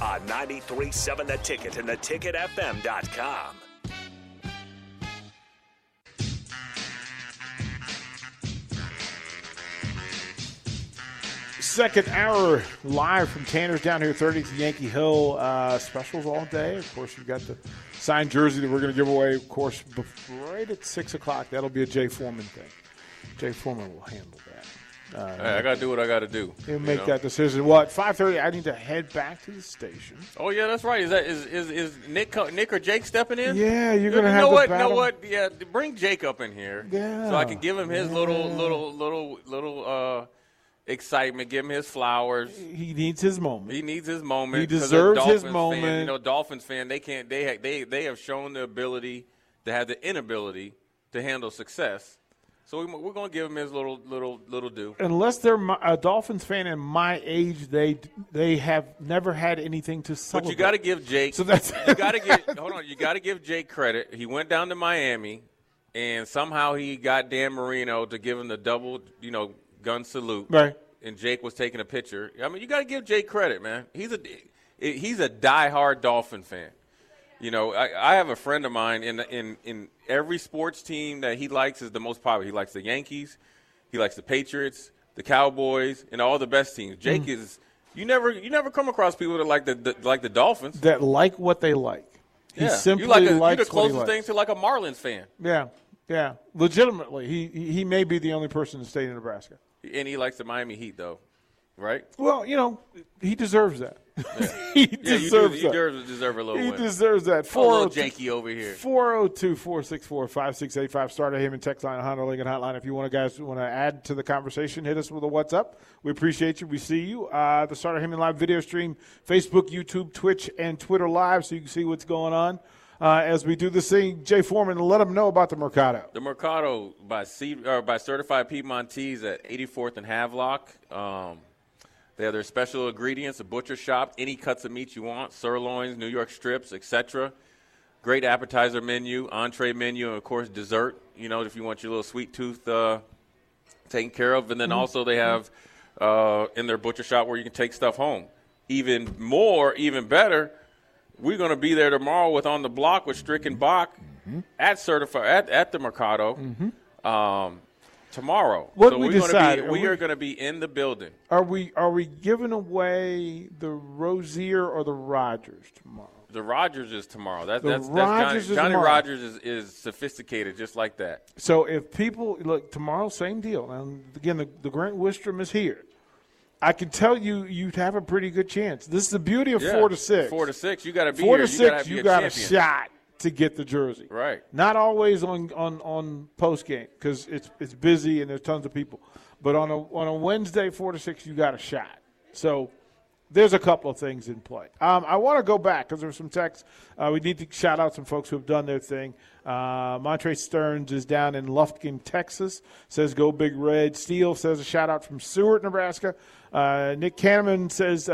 On 93.7 The Ticket and theticketfm.com. Second hour live from Tanner's down here, 30th Yankee Hill. Specials all day. Of course, we've got the signed jersey that we're going to give away, of course, right at 6 o'clock. That'll be a Jay Foreman thing. Jay Foreman will handle that. Hey, I got to do what I got to do. He'll make that decision. Well, at 5:30, I need to head back to the station. Oh, yeah, that's right. Is Nick or Jake stepping in? Yeah, you're going to have to battle. You know what? Yeah, bring Jake up in here. Yeah. So I can give him his little excitement, give him his flowers. He needs his moment. He deserves his moment. Fan, Dolphins fan, they have shown the ability to have the inability to handle success. So we're going to give him his little due. Unless they're a Dolphins fan and my age, they have never had anything to celebrate. But you got to give Jake. So that's You got to give Jake credit. He went down to Miami, and somehow he got Dan Marino to give him the double, gun salute. Right. And Jake was taking a picture. I mean, you got to give Jake credit, man. He's a diehard Dolphin fan. I have a friend of mine in every sports team that he likes is the most popular. He likes the Yankees, he likes the Patriots, the Cowboys, and all the best teams. Jake is you never come across people that like the Dolphins that like what they like. He simply likes you're the closest thing to like a Marlins fan. Yeah, yeah, legitimately, he may be the only person in the state of Nebraska. And he likes the Miami Heat though, right? Well, he deserves that. Yeah. He deserves a little. He deserves that. 402 over here. 402-464-5685. Start at him and text line Honda Lincoln Hotline. If you guys want to add to the conversation, hit us with a what's up. We appreciate you. We see you. The Start at Him and live video stream, Facebook, YouTube, Twitch, and Twitter live, so you can see what's going on as we do this thing. Jay Foreman, let them know about the Mercato. The Mercato by Certified Piedmontese at 84th and Havelock. They have their special ingredients, a butcher shop, any cuts of meat you want, sirloins, New York strips, etc. Great appetizer menu, entree menu, and, of course, dessert, if you want your little sweet tooth taken care of. And then also they have in their butcher shop where you can take stuff home. Even more, even better, we're going to be there tomorrow with On the Block with Strick and Bach at the Mercato. Mm-hmm. Tomorrow. We are going to be in the building. Are we giving away the Rozier or the Rodgers tomorrow? The Rodgers is tomorrow. That's Johnny Rodgers is sophisticated just like that. So if people look tomorrow, same deal. And again, the Grant Wistrom is here. I can tell you'd have a pretty good chance. This is the beauty of 4 to 6. 4 to 6, you got to be here. 4 to 6, you got a shot to get the jersey. Right. Not always on post game because it's busy and there's tons of people. But on a Wednesday, 4 to 6, you got a shot. So there's a couple of things in play. I want to go back because there's some texts. We need to shout out some folks who have done their thing. Montre Stearns is down in Lufkin, Texas. Says go Big Red. Steele says a shout out from Seward, Nebraska. Nick Kahneman says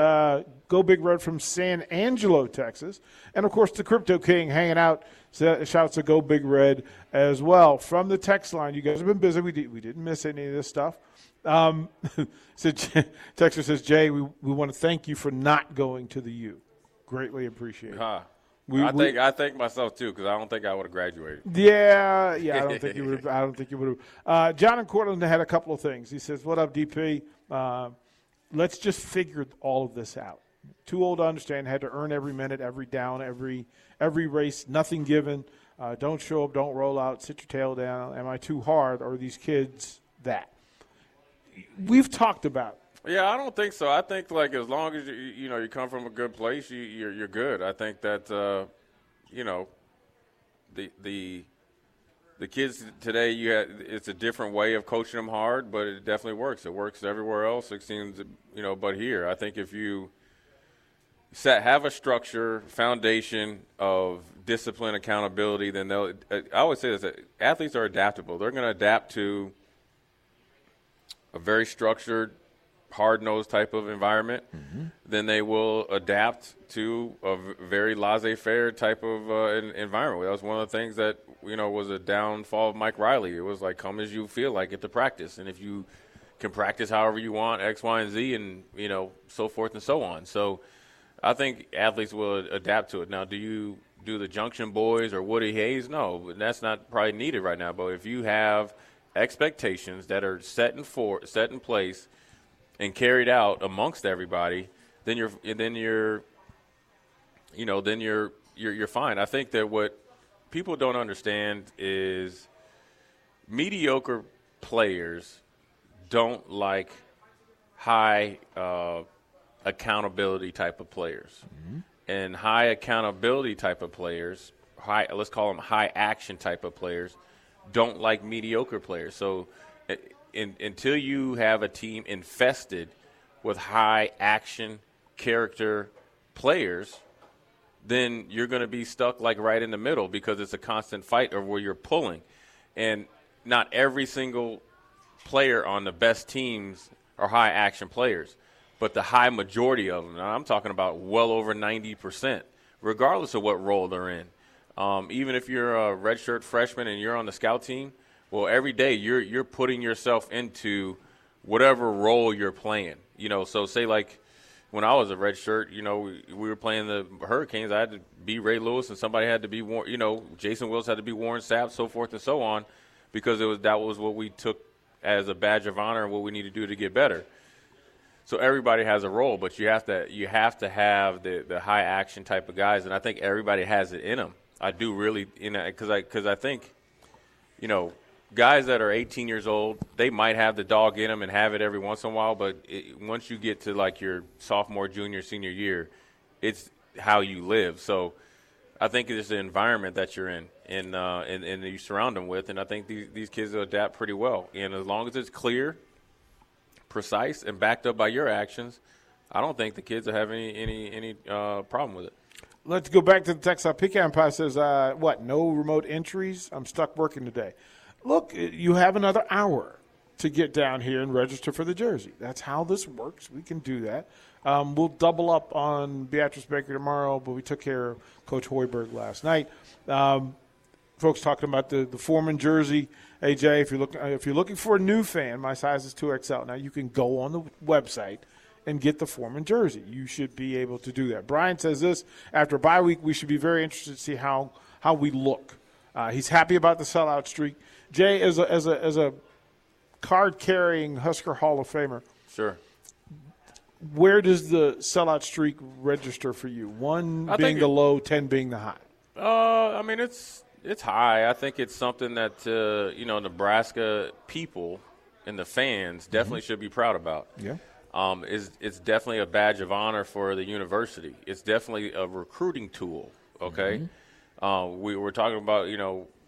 go Big Red from San Angelo, Texas. And, of course, the Crypto King hanging out shouts to go Big Red as well. From the text line, you guys have been busy. We didn't miss any of this stuff. So Texas says, Jay, we want to thank you for not going to the U. Greatly appreciate it. I thank myself, too, because I don't think I would have graduated. Yeah, I don't think you would have. John in Cortland had a couple of things. He says, what up, DP? Let's just figure all of this out. too old to understand, had to earn every minute, every down, every race, nothing given. Don't show up, don't roll out, sit your tail down. Am I too hard, or are these kids that? We've talked about it. Yeah, I don't think so. I think, like, as long as, you come from a good place, you're good. I think that, the kids today, it's a different way of coaching them hard, but it definitely works. It works everywhere else, it seems, but here. I think if you have a structure, foundation of discipline, accountability, then they'll – I always say this, athletes are adaptable. They're going to adapt to a very structured – hard-nosed type of environment, mm-hmm. then they will adapt to a very laissez-faire type of environment. That was one of the things that, was a downfall of Mike Riley. It was like, come as you feel like it to practice. And if you can practice however you want, X, Y, and Z, and, so forth and so on. So I think athletes will adapt to it. Now, do you do the Junction Boys or Woody Hayes? No, that's not probably needed right now. But if you have expectations that are set in place, and carried out amongst everybody, then you're fine. I think that what people don't understand is mediocre players don't like high accountability type of players, mm-hmm. and high accountability type of players, let's call them high action type of players, don't like mediocre players. So. Until you have a team infested with high action character players, then you're going to be stuck like right in the middle because it's a constant fight of where you're pulling. And not every single player on the best teams are high action players, but the high majority of them, and I'm talking about well over 90%, regardless of what role they're in. Even if you're a redshirt freshman and you're on the scout team, well, every day you're putting yourself into whatever role you're playing. So say like when I was a redshirt, we were playing the Hurricanes. I had to be Ray Lewis, and somebody had to be Jason Wills had to be Warren Sapp, so forth and so on, because that was what we took as a badge of honor and what we need to do to get better. So everybody has a role, but you have to have the high action type of guys, and I think everybody has it in them. I do really, because I think, guys that are 18 years old, they might have the dog in them and have it every once in a while, but once you get to, like, your sophomore, junior, senior year, it's how you live. So I think it's the environment that you're in and you surround them with, and I think these kids will adapt pretty well. And as long as it's clear, precise, and backed up by your actions, I don't think the kids will have any problem with it. Let's go back to the text. Pecan Pie says, no remote entries? I'm stuck working today. Look, you have another hour to get down here and register for the jersey. That's how this works. We can do that. We'll double up on Beatrice Baker tomorrow, but we took care of Coach Hoiberg last night. Folks talking about the Foreman jersey. AJ, if you're looking for a new fan, my size is 2XL. Now you can go on the website and get the Foreman jersey. You should be able to do that. Brian says this, after bye week, we should be very interested to see how we look. He's happy about the sellout streak. Jay, as a card-carrying Husker Hall of Famer, sure. Where does the sellout streak register for you? 1 being the low, 10 being the high. It's high. I think it's something that Nebraska people and the fans definitely mm-hmm. should be proud about. Yeah, it's definitely a badge of honor for the university. It's definitely a recruiting tool. Okay, mm-hmm. We were talking about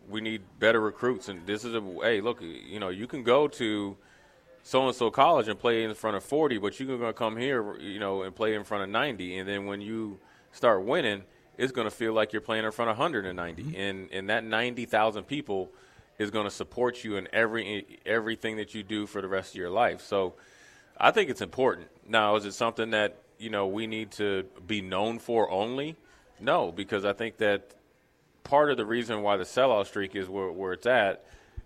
we need better recruits, and this is you can go to so-and-so college and play in front of 40, but you're going to come here, and play in front of 90, and then when you start winning, it's going to feel like you're playing in front of 190, mm-hmm. and that 90,000 people is going to support you in everything that you do for the rest of your life. So I think it's important. Now, is it something that, we need to be known for only? No, because I think that part of the reason why the sellout streak is where it's at,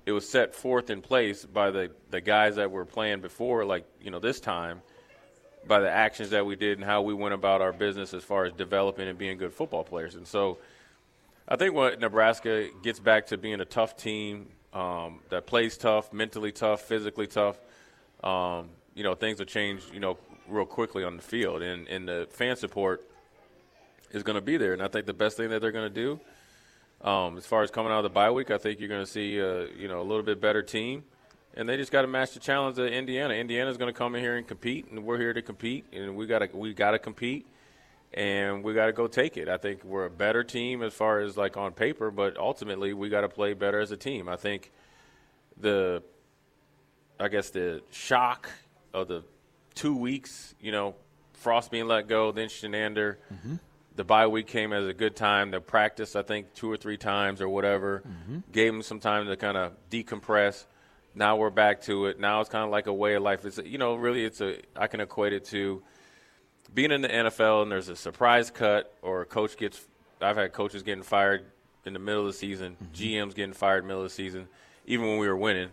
it was set forth in place by the guys that were playing before, this time, by the actions that we did and how we went about our business as far as developing and being good football players. And so I think what Nebraska gets back to being a tough team that plays tough, mentally tough, physically tough, things will change, real quickly on the field, and the fan support is going to be there. And I think the best thing that they're going to do, as far as coming out of the bye week, I think you're going to see a little bit better team. And they just got to match the challenge of Indiana. Indiana's going to come in here and compete, and we're here to compete, and we got to compete, and we got to go take it. I think we're a better team as far as like on paper, but ultimately we got to play better as a team. I think the shock of the 2 weeks, Frost being let go, then Shenander, mm-hmm. The bye week came as a good time to practice. I think 2 or 3 times or whatever, mm-hmm. Gave them some time to kind of decompress. Now we're back to it. Now it's kind of like a way of life. It's I can equate it to being in the NFL and there's a surprise cut or a coach gets. I've had coaches getting fired in the middle of the season, mm-hmm. GMs getting fired middle of the season, even when we were winning.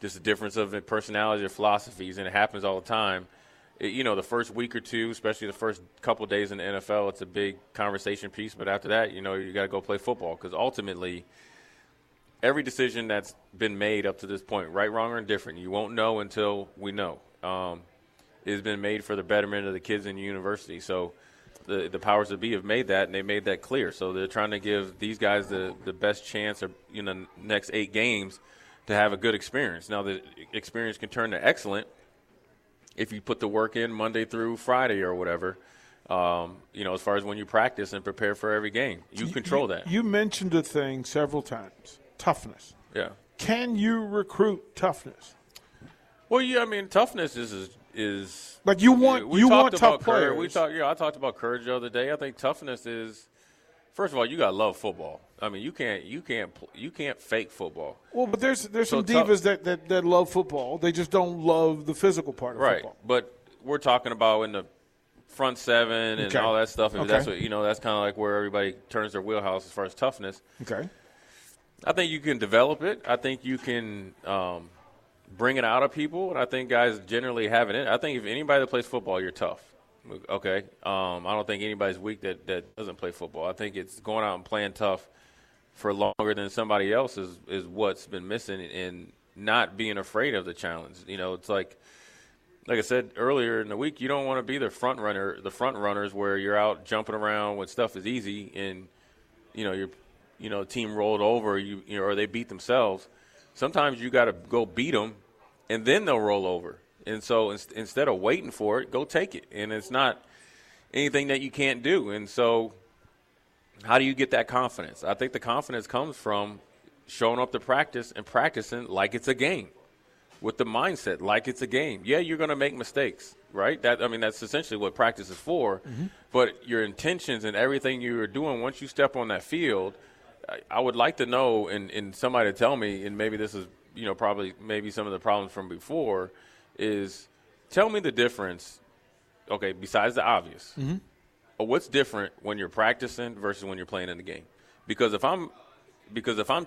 Just the difference of personalities or philosophies, and it happens all the time. The first week or two, especially the first couple of days in the NFL, it's a big conversation piece. But after that, you got to go play football because ultimately – every decision that's been made up to this point, right, wrong, or indifferent, you won't know until we know, has been made for the betterment of the kids in the university. So the powers that be have made that, and they made that clear. So they're trying to give these guys the best chance of, next 8 games to have a good experience. Now, the experience can turn to excellent if you put the work in Monday through Friday or whatever. As far as when you practice and prepare for every game, you control that. You mentioned a thing several times. Toughness. Yeah. Can you recruit toughness? Well, yeah. I mean, toughness is like you want tough players. I talked about courage the other day. I think toughness is, first of all, you gotta love football. I mean, you can't fake football. Well, but there's some divas that love football. They just don't love the physical part of football. Right. But we're talking about in the front seven and all that stuff. And that's what That's kind of like where everybody turns their wheelhouse as far as toughness. Okay. I think you can develop it. I think you can bring it out of people, and I think guys generally have it in. I think if anybody that plays football, you're tough. Okay, I don't think anybody's weak that doesn't play football. I think it's going out and playing tough for longer than somebody else is what's been missing, and not being afraid of the challenge. It's like I said earlier in the week, you don't want to be the front runners where you're out jumping around when stuff is easy, and you're. Team rolled over, or they beat themselves. Sometimes you got to go beat them, and then they'll roll over. And so instead of waiting for it, go take it. And it's not anything that you can't do. And so how do you get that confidence? I think the confidence comes from showing up to practice and practicing like it's a game, with the mindset like it's a game. Yeah, you're going to make mistakes, right? That's essentially what practice is for. Mm-hmm. But your intentions and everything you are doing once you step on that field – I would like to know, and somebody tell me, and maybe this is, probably maybe some of the problems from before, is tell me the difference, okay, besides the obvious. Mm-hmm. What's different when you're practicing versus when you're playing in the game? Because if I'm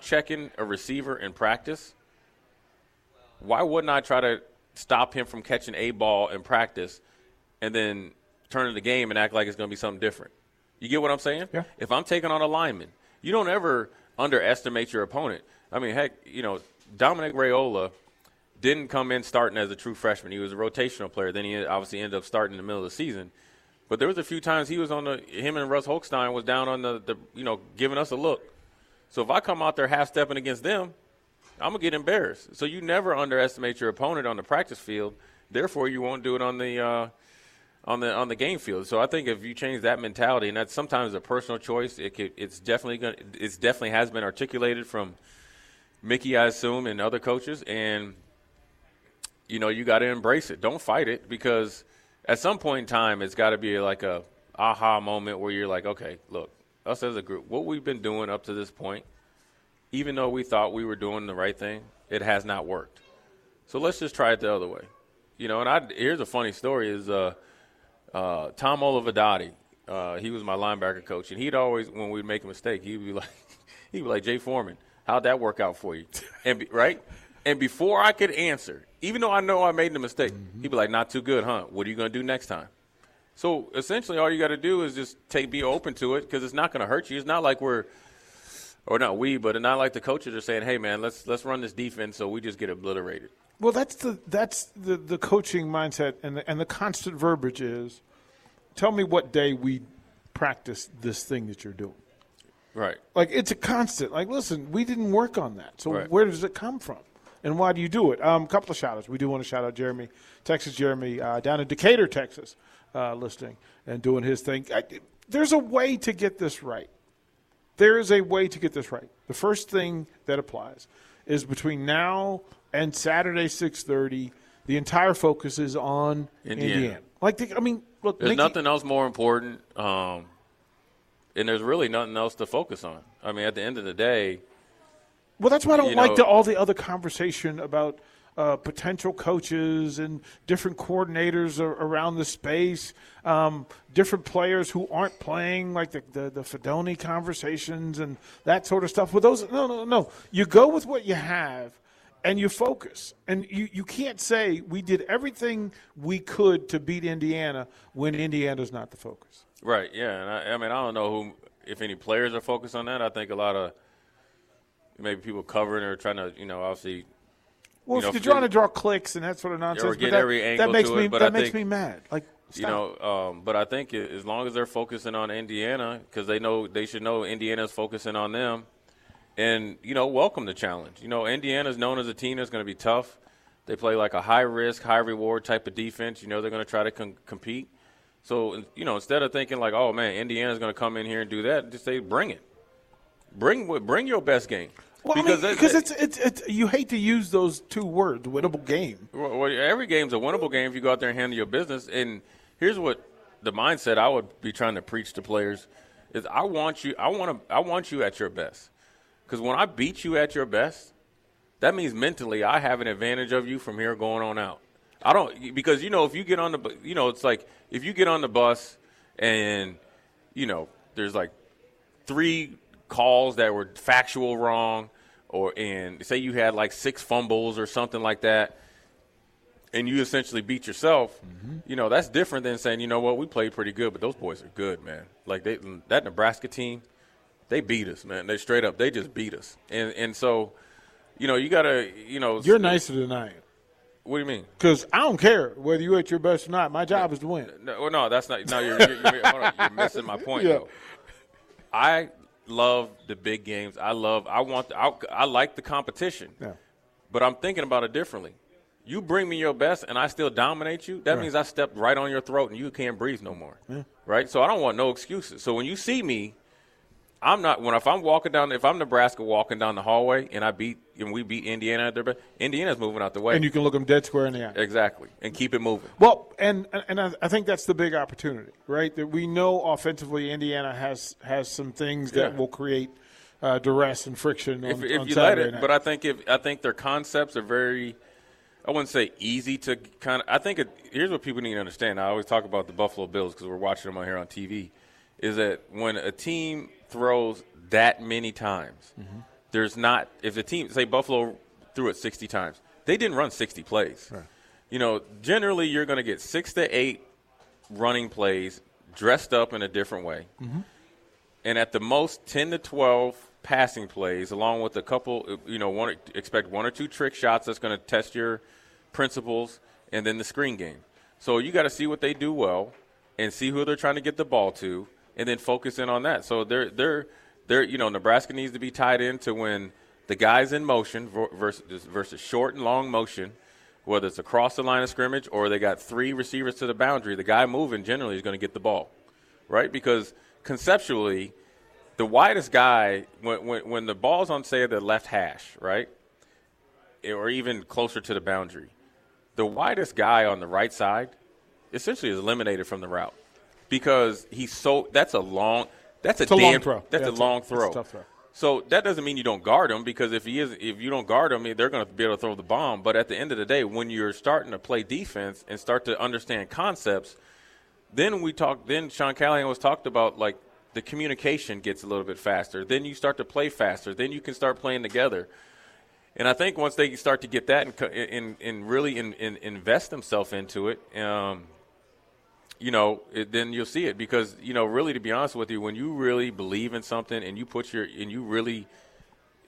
checking a receiver in practice, why wouldn't I try to stop him from catching a ball in practice and then turn in the game and act like it's going to be something different? You get what I'm saying? Yeah. If I'm taking on a lineman, you don't ever underestimate your opponent. I mean, heck, Dominic Raiola didn't come in starting as a true freshman. He was a rotational player. Then he obviously ended up starting in the middle of the season. But there was a few times he was him and Russ Hochstein was down on the giving us a look. So if I come out there half-stepping against them, I'm going to get embarrassed. So you never underestimate your opponent on the practice field. Therefore, you won't do it on the on the game field. So I think if you change that mentality, and that's sometimes a personal choice, it's definitely has been articulated from Mickey, I assume, and other coaches, and you got to embrace it. Don't fight it, because at some point in time it's got to be like a aha moment where you're like, okay, look, us as a group, what we've been doing up to this point, even though we thought we were doing the right thing, it has not worked. So let's just try it the other way. Here's a funny story is Tom Olivadotti, he was my linebacker coach, and he'd always, when we'd make a mistake, he'd be like, Jay Foreman, how'd that work out for you? And before I could answer, even though I know I made the mistake, mm-hmm. He'd be like, not too good, huh? What are you going to do next time? So essentially all you got to do is just be open to it, because it's not going to hurt you. It's not like we're or not we, but not like the coaches are saying, hey, man, let's run this defense so we just get obliterated. Well, that's the coaching mindset, and the constant verbiage is, tell me what day we practice this thing that you're doing. Right. Like, it's a constant. Like, listen, we didn't work on that. So right. Where does it come from? And why do you do it? Couple of shout-outs. We do want to shout out Jeremy, Texas Jeremy, down in Decatur, Texas, listening and doing his thing. There's a way to get this right. There is a way to get this right. The first thing that applies is between now and Saturday, 6:30, the entire focus is on Indiana. Like, look, there's nothing else more important, and there's really nothing else to focus on. I mean, at the end of the day. Well, that's why I don't like all the other conversation about potential coaches and different coordinators around the space, different players who aren't playing, like the Fedoni conversations and that sort of stuff. With those, no. You go with what you have and you focus. And you can't say we did everything we could to beat Indiana when Indiana's not the focus. Right, yeah. And I don't know if any players are focused on that. I think a lot of – maybe people covering or trying to, obviously. Well, if you're trying to draw clicks and that sort of nonsense, or get every angle to it, but that makes me mad. Like, stop. But I think as long as they're focusing on Indiana, because they should know Indiana's focusing on them, and welcome the challenge. Indiana's known as a team that's going to be tough. They play like a high risk, high reward type of defense. They're going to try to compete. So instead of thinking like, oh man, Indiana's going to come in here and do that, just say bring it. Bring your best game. Well, because you hate to use those two words, winnable game. Well, every game's a winnable game if you go out there and handle your business. And here's what the mindset I would be trying to preach to players is: I want you at your best. Because when I beat you at your best, that means mentally I have an advantage of you from here going on out. I don't because if you get on the it's like if you get on the bus and there's like three calls that were factual wrong, and say you had like 6 fumbles or something like that, and you essentially beat yourself, mm-hmm. That's different than saying, what, we played pretty good, but those boys are good, man. Like that Nebraska team, they beat us, man. They straight up, they just beat us. And so, you got to, You're nicer than I am. What do you mean? Because I don't care whether you're at your best or not. My job is to win. No, that's not – no, you're missing my point, though. I – love the big games. I like the competition. Yeah. But I'm thinking about it differently. You bring me your best and I still dominate you, that right. means I stepped right on your throat and you can't breathe no more. Yeah. Right? So I don't want no excuses. So when you see me, if I'm Nebraska walking down the hallway and we beat Indiana at their best, Indiana's moving out the way. And you can look them dead square in the eye. Exactly. And keep it moving. Well, and I think that's the big opportunity, right? That we know offensively Indiana has some things that will create duress and friction on Saturday night. But I think their concepts are very, I wouldn't say easy to kind of, here's what people need to understand. I always talk about the Buffalo Bills because we're watching them out here on TV, is that when a team throws that many times, mm-hmm. there's not – if the team – say Buffalo threw it 60 times, they didn't run 60 plays. Right. Generally you're going to get 6 to 8 running plays dressed up in a different way, mm-hmm. and at the most 10 to 12 passing plays along with a couple – expect 1 or 2 trick shots that's going to test your principles, and then the screen game. So you got to see what they do well and see who they're trying to get the ball to, and then focus in on that. So Nebraska needs to be tied into when the guy's in motion versus short and long motion, whether it's across the line of scrimmage or they got 3 receivers to the boundary, the guy moving generally is going to get the ball, right? Because conceptually, the widest guy, when the ball's on, say, the left hash, right, or even closer to the boundary, the widest guy on the right side essentially is eliminated from the route. Because that's a long throw. It's a tough throw. So that doesn't mean you don't guard him, because if you don't guard him, they're going to be able to throw the bomb. But at the end of the day, when you're starting to play defense and start to understand concepts, then Sean Callahan was talked about, like, the communication gets a little bit faster. Then you start to play faster. Then you can start playing together. And I think once they start to get that and really invest themselves into it, you know, then you'll see it. Because, you know, really, to be honest with you, when you really believe in something and you put your and you really,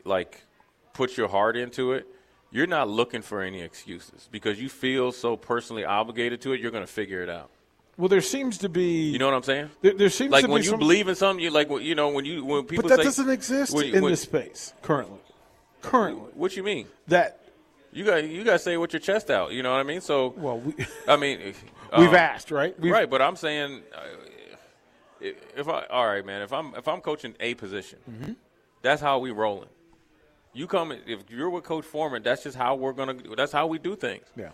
like, put your heart into it, you're not looking for any excuses because you feel so personally obligated to it. You're going to figure it out. Well, there seems to be. You know what I'm saying? There seems like to be. Like when you believe in something, you like you know when people. But that say, doesn't exist in this space currently. What you mean? That you got to say it with your chest out. You know what I mean? So well, I mean, we've asked, right? Right, but I'm saying, if I'm coaching a position, mm-hmm. that's how we rolling. You come if you're with Coach Foreman, that's just how we're gonna. That's how we do things. Yeah.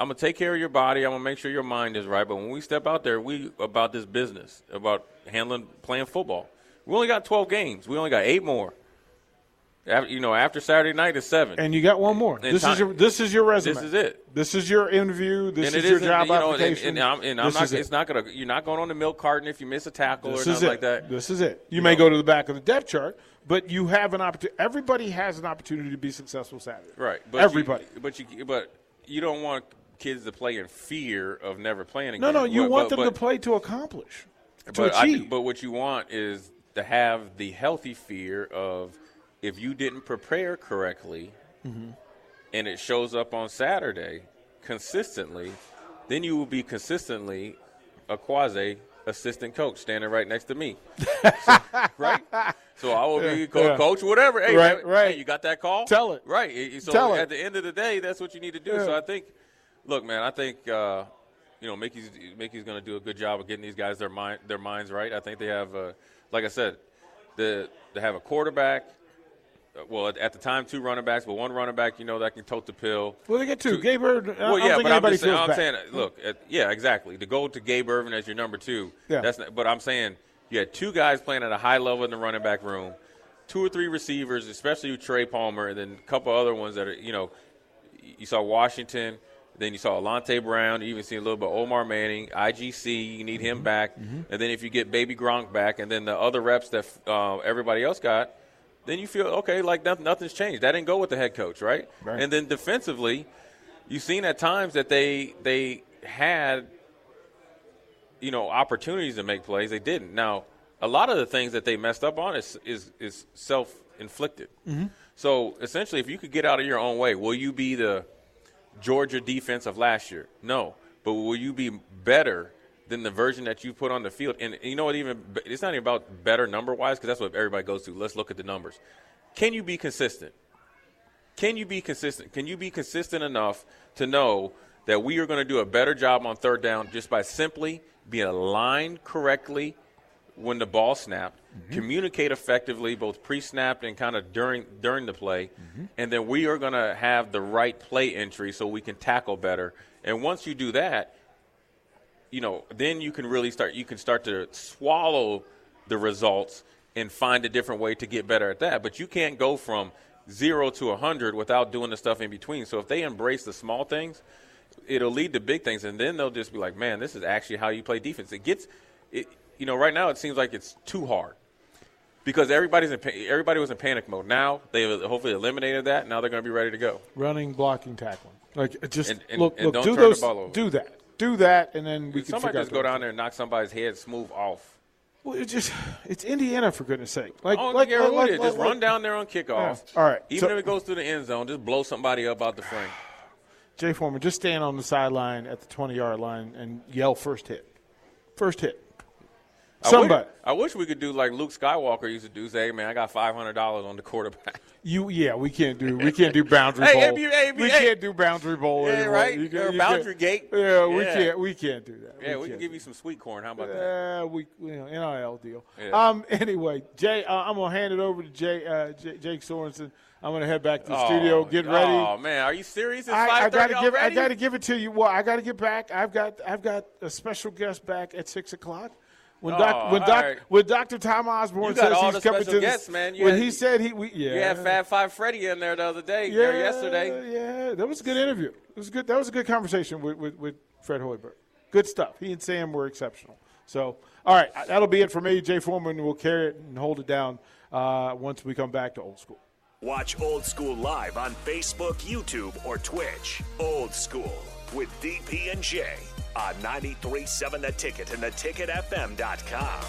I'm going to take care of your body. I'm going to make sure your mind is right. But when we step out there, we about this business, about handling, playing football. We only got 12 games. We only got 8 more. After, you know, after Saturday night is 7. And you got one more. And this is your resume. This is it. This is your interview. This is your job application. You're not going on the milk carton if you miss a tackle or something like that. This is it. You may go to the back of the depth chart, but you have an opportunity. Everybody has an opportunity to be successful Saturday. Right. But everybody. But you don't want kids to play in fear of never playing again. No, you want them to play to accomplish, to achieve. But what you want is to have the healthy fear of if you didn't prepare correctly mm-hmm. and it shows up on Saturday consistently, then you will be consistently a quasi-assistant coach standing right next to me. So, right? So I will be coach, whatever. Hey, right. Hey, you got that call? Tell it. Right. So at the end of the day, that's what you need to do. Yeah. So I think – look, man, I think Mickey's going to do a good job of getting these guys their minds right. I think they have, like I said, they have a quarterback. Well, at the time, 2 running backs, but 1 running back, you know, that can tote the pill. Well, they get 2. Gabe Irvin. Exactly. To go to Gabe Irvin as your number 2. Yeah. That's not, but I'm saying you had 2 guys playing at a high level in the running back room, 2 or 3 receivers, especially with Trey Palmer, and then a couple other ones that are, you know, you saw Washington. Then you saw Alante Brown. You even see a little bit of Omar Manning, IGC. You need him back. Mm-hmm. And then if you get Baby Gronk back and then the other reps that everybody else got, then you feel, okay, like nothing's changed. That didn't go with the head coach, right? And then defensively, you've seen at times that they had, you know, opportunities to make plays. They didn't. Now, a lot of the things that they messed up on is self-inflicted. Mm-hmm. So, essentially, if you could get out of your own way, will you be the – Georgia defense of last year? No. But will you be better than the version that you put on the field? And you know what, even it's not even about better number-wise because that's what everybody goes to. Let's look at the numbers. Can you be consistent? Can you be consistent? Can you be consistent enough to know that we are going to do a better job on third down just by simply being aligned correctly when the ball snapped, mm-hmm. communicate effectively both pre-snapped and kind of during the play, mm-hmm. and then we are going to have the right play entry so we can tackle better. And once you do that, you know, then you can really start to swallow the results and find a different way to get better at that. But you can't go from 0 to 100 without doing the stuff in between. So if they embrace the small things, it'll lead to big things, and then they'll just be like, man, this is actually how you play defense. You know, right now it seems like it's too hard because everybody was in panic mode. Now they hopefully eliminated that. Now they're going to be ready to go. Running, blocking, tackling. Like just look, don't turn the ball over. Do that, and then we can figure out. Somebody just go down there and knock somebody's head smooth off. Well, it's Indiana for goodness sake. Just run down there on kickoff. Yeah. All right. Even if it goes through the end zone, just blow somebody up out the frame. Jay Foreman, just stand on the sideline at the 20-yard line and yell first hit. First hit. Somebody. I wish we could do like Luke Skywalker used to do. Say, hey, man, I got $500 on the quarterback. We can't do boundary bowl. Can't do boundary bowl. Yeah, right. Boundary gate. We can't do that. Yeah, we can give you some sweet corn. How about that? NIL deal. Yeah. Anyway, Jay, I'm gonna hand it over to Jake Sorensen. I'm gonna head back to the studio. Get ready. Oh man, are you serious? It's 5:30 already? I gotta give it to you. Well, I gotta get back. I've got a special guest back at 6:00. When Dr. Tom Osborne says he's coming to this, man. You had Fab Five Freddy in there the other day. Yeah, yesterday. Yeah, that was a good interview. It was good. That was a good conversation with Fred Hoiberg. Good stuff. He and Sam were exceptional. So, all right, that'll be it for me. Jay Foreman will carry it and hold it down once we come back to Old School. Watch Old School live on Facebook, YouTube, or Twitch. Old School with DP and J. on 93.7 The Ticket and theticketfm.com.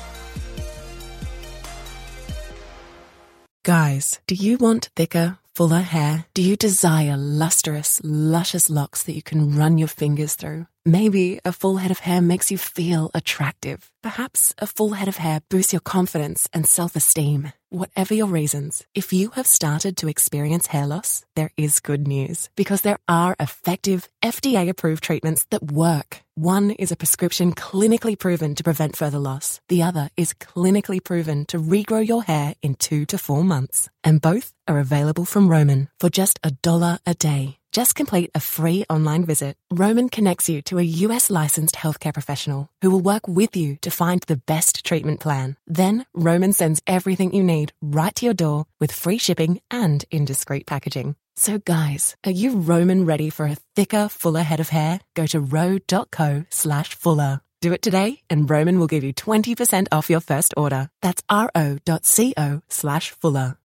Guys, do you want thicker, fuller hair? Do you desire lustrous, luscious locks that you can run your fingers through? Maybe a full head of hair makes you feel attractive. Perhaps a full head of hair boosts your confidence and self-esteem. Whatever your reasons, if you have started to experience hair loss, there is good news, because there are effective, FDA-approved treatments that work. One is a prescription clinically proven to prevent further loss. The other is clinically proven to regrow your hair in 2 to 4 months. And both are available from Roman for just $1 a day. Just complete a free online visit. Roman connects you to a U.S.-licensed healthcare professional who will work with you to find the best treatment plan. Then Roman sends everything you need right to your door with free shipping and in discreet packaging. So guys, are you Roman ready for a thicker, fuller head of hair? Go to ro.co/fuller. Do it today and Roman will give you 20% off your first order. That's ro.co/fuller.